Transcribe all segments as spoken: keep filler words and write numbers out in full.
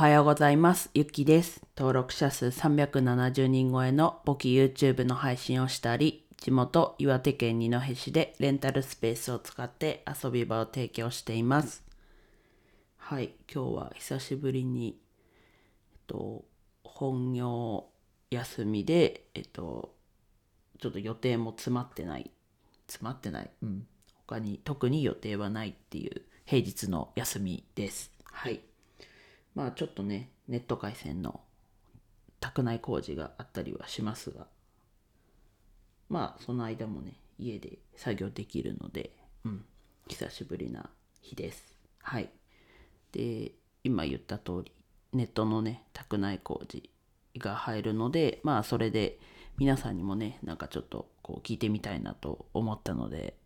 はようございます。ゆきです。登録者数さんびゃくななじゅうにん超えの簿記 YouTube の配信をしたり、地元岩手県二戸市でレンタルスペースを使って遊び場を提供しています。はい、今日は久しぶりに、えっと、本業休みで、えっと、ちょっと予定も詰まってない。詰まってない。うん。他に特に予定はないっていう平日の休みです。はい。まあちょっとね、ネット回線の宅内工事があったりはしますが、まあその間もね、家で作業できるので、うん、久しぶりな日です。はい。で、今言った通り、ネットのね、宅内工事が入るので、まあそれで皆さんにもね、なんかちょっとこう聞いてみたいなと思ったので、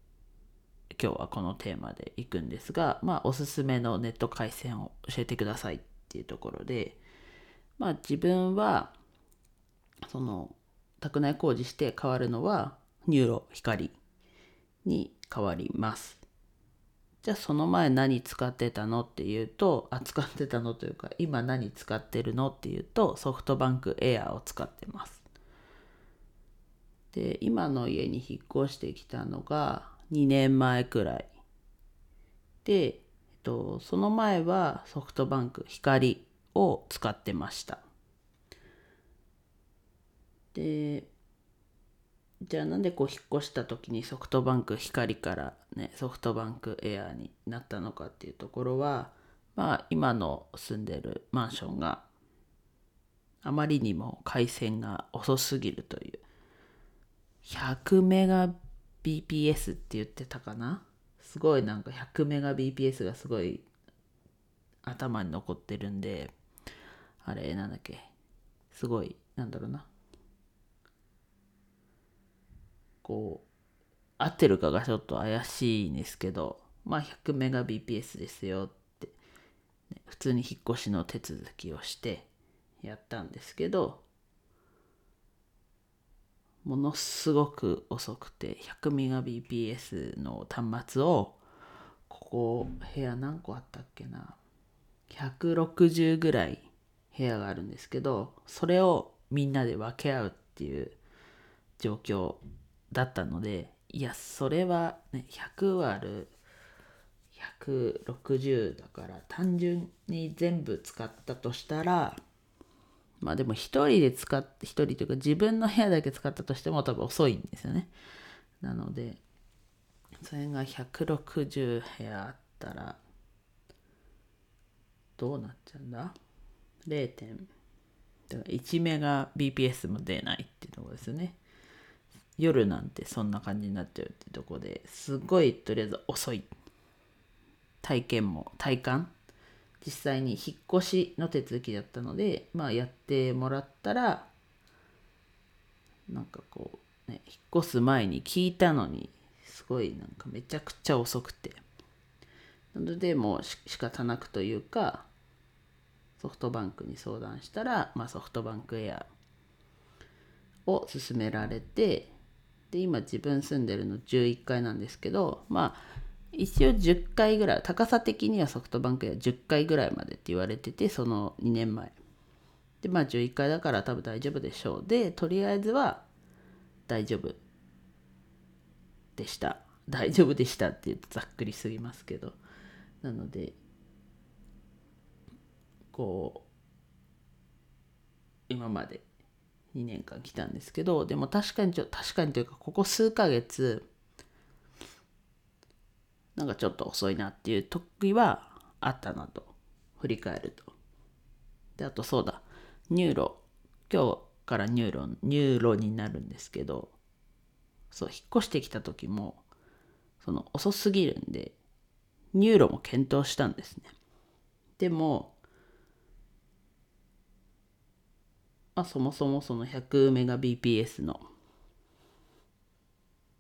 今日はこのテーマでいくんですが、まあおすすめのネット回線を教えてくださいっていうところで、まあ自分はその宅内工事して変わるのはニューロ光に変わります。じゃあその前何使ってたのっていうと、あ使ってたのというか今何使ってるのっていうとソフトバンクエアを使ってます。で今の家に引っ越してきたのがにねんまえくらいで、えっと、その前はソフトバンク光を使ってました。で、じゃあなんでこう引っ越した時にソフトバンク光からね、ソフトバンクエアになったのかっていうところは、まあ今の住んでるマンションがあまりにも回線が遅すぎるという、ひゃくメガビーピーエス って言ってたかな、すごいなんかひゃくメガビーピーエス がすごい頭に残ってるんで、あれなんだっけ、すごいなんだろうな、こう合ってるかがちょっと怪しいんですけど、まあひゃくメガビーピーエス ですよって、ね、普通に引っ越しの手続きをしてやったんですけど、ものすごく遅くて ひゃくメガビーピーエス の端末を、ここ部屋何個あったっけな、ひゃくろくじゅうぐらい部屋があるんですけど、それをみんなで分け合うっていう状況だったので、いやそれはね、ひゃくわるひゃくろくじゅうだから単純に全部使ったとしたら、まあでも一人で使って、一人というか自分の部屋だけ使ったとしても多分遅いんですよね。なので、それがひゃくろくじゅう部屋あったら、どうなっちゃうんだ ?れいてん、だからいちメガビーピーエス も出ないっていうところですよね。夜なんてそんな感じになっちゃうっていうところですごい、とりあえず遅い。体験も、体感実際に引っ越しの手続きだったので、まあやってもらったら、なんかこうね、引っ越す前に聞いたのに、すごいなんかめちゃくちゃ遅くて。なのでもうし仕方なくというか、ソフトバンクに相談したら、まあソフトバンクエアを勧められて、で今自分住んでるのじゅういっかいなんですけど、まあ一応じゅっかいぐらい、高さ的にはソフトバンクやじゅっかいぐらいまでって言われてて、そのにねんまえで、まあじゅういっかいだから多分大丈夫でしょうで、とりあえずは大丈夫でした、大丈夫でしたって言うとざっくりすぎますけど、なのでこう今までにねんかん来たんですけど、でも確かにちょ確かにというかここ数ヶ月なんかちょっと遅いなっていう時はあったなと振り返ると。であとそうだ、ニューロ、今日からニューロニューロになるんですけど、そう引っ越してきた時もその遅すぎるんでニューロも検討したんですね。でも、まあ、そもそもその ひゃくメガビーピーエス の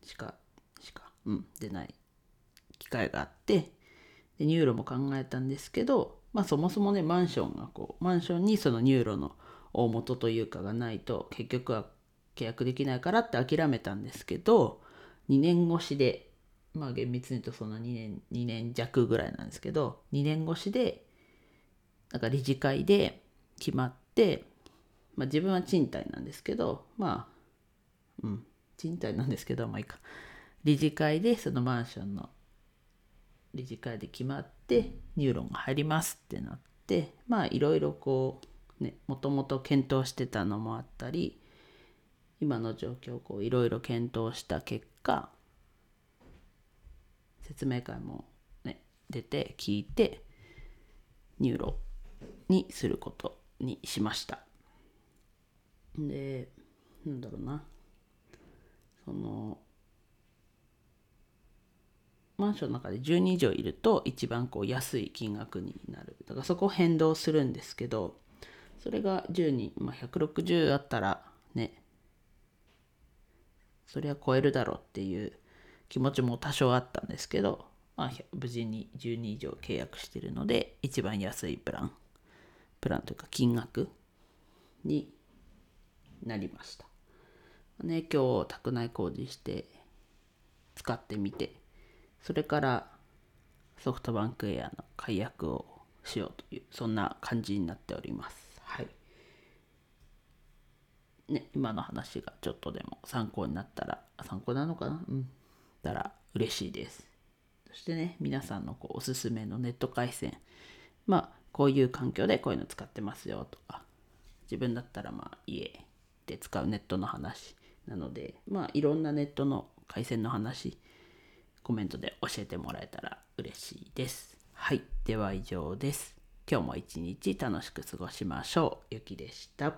しかしかうん出ない機会があって、でニューロも考えたんですけど、まあそもそもねマンションがこうマンションにそのニューロの大元というかがないと結局は契約できないからって諦めたんですけど、にねん越しで、まあ厳密に言うとその2年2年弱ぐらいなんですけど、にねん越しでなんか理事会で決まって、まあ、自分は賃貸なんですけど、まあ、うん、賃貸なんですけど、まあいいか。理事会で、そのマンションの理事会で決まって、入論が入りますってなって、まあいろいろこう、ね、もともと検討してたのもあったり、今の状況をこういろいろ検討した結果、説明会も、ね、出て聞いて、入論にすることにしました。で、なんだろうな、そのマンションの中でじゅうにん以上いると一番こう安い金額になる。だからそこ変動するんですけど、それがじゅうにん、まあ、ひゃくろくじゅうあったらね、それは超えるだろうっていう気持ちも多少あったんですけど、まあ、無事にじゅうにん以上契約してるので、一番安いプラン、プランというか金額になりました。ね、今日宅内工事して使ってみて、それからソフトバンクエアの解約をしようという、そんな感じになっております。はい。ね、今の話がちょっとでも参考になったら、参考なのかな、うん。たら嬉しいです。そしてね、皆さんのこうおすすめのネット回線、まあこういう環境でこういうの使ってますよとか、自分だったらまあ家で使うネットの話なので、まあいろんなネットの回線の話、コメントで教えてもらえたら嬉しいです。はい、では以上です。今日も一日楽しく過ごしましょう。ゆきでした。